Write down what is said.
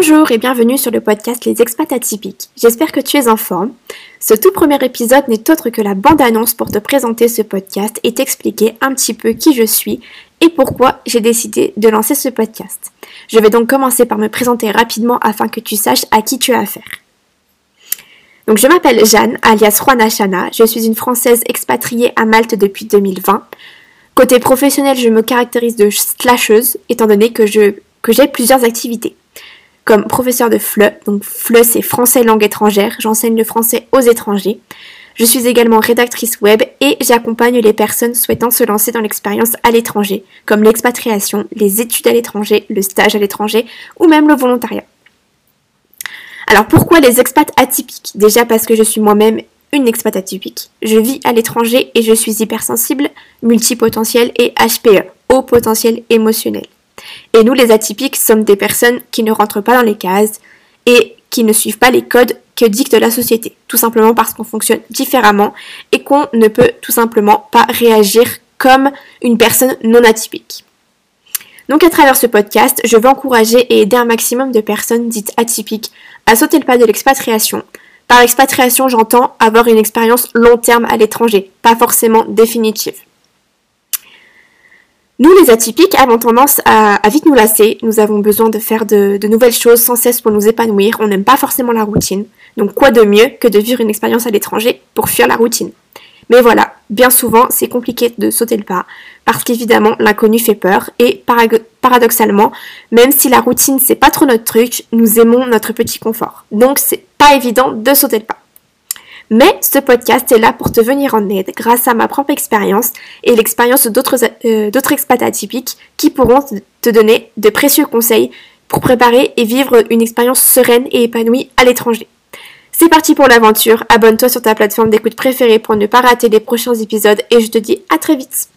Bonjour et bienvenue sur le podcast Les Expats Atypiques. J'espère que tu es en forme. Ce tout premier épisode n'est autre que la bande-annonce pour te présenter ce podcast et t'expliquer un petit peu qui je suis et pourquoi j'ai décidé de lancer ce podcast. Je vais donc commencer par me présenter rapidement afin que tu saches à qui tu as affaire. Donc je m'appelle Jeanne, alias Juanaxana. Je suis une Française expatriée à Malte depuis 2020. Côté professionnel, je me caractérise de slasheuse étant donné que j'ai plusieurs activités. Comme professeur de FLE, donc FLE c'est français langue étrangère, j'enseigne le français aux étrangers. Je suis également rédactrice web et j'accompagne les personnes souhaitant se lancer dans l'expérience à l'étranger, comme l'expatriation, les études à l'étranger, le stage à l'étranger ou même le volontariat. Alors pourquoi les expats atypiques ? Déjà parce que je suis moi-même une expat atypique, je vis à l'étranger et je suis hypersensible, multipotentielle et HPE, haut potentiel émotionnel. Et nous, les atypiques, sommes des personnes qui ne rentrent pas dans les cases et qui ne suivent pas les codes que dicte la société, tout simplement parce qu'on fonctionne différemment et qu'on ne peut tout simplement pas réagir comme une personne non atypique. Donc à travers ce podcast, je veux encourager et aider un maximum de personnes dites atypiques à sauter le pas de l'expatriation. Par expatriation, j'entends avoir une expérience long terme à l'étranger, pas forcément définitive. Nous, les atypiques, avons tendance à vite nous lasser. Nous avons besoin de faire de nouvelles choses sans cesse pour nous épanouir. On n'aime pas forcément la routine. Donc, quoi de mieux que de vivre une expérience à l'étranger pour fuir la routine ? Mais voilà, bien souvent, c'est compliqué de sauter le pas parce qu'évidemment, l'inconnu fait peur. Et paradoxalement, même si la routine, c'est pas trop notre truc, nous aimons notre petit confort. Donc, c'est pas évident de sauter le pas. Mais ce podcast est là pour te venir en aide grâce à ma propre expérience et l'expérience d'autres expats atypiques qui pourront te donner de précieux conseils pour préparer et vivre une expérience sereine et épanouie à l'étranger. C'est parti pour l'aventure, abonne-toi sur ta plateforme d'écoute préférée pour ne pas rater les prochains épisodes et je te dis à très vite.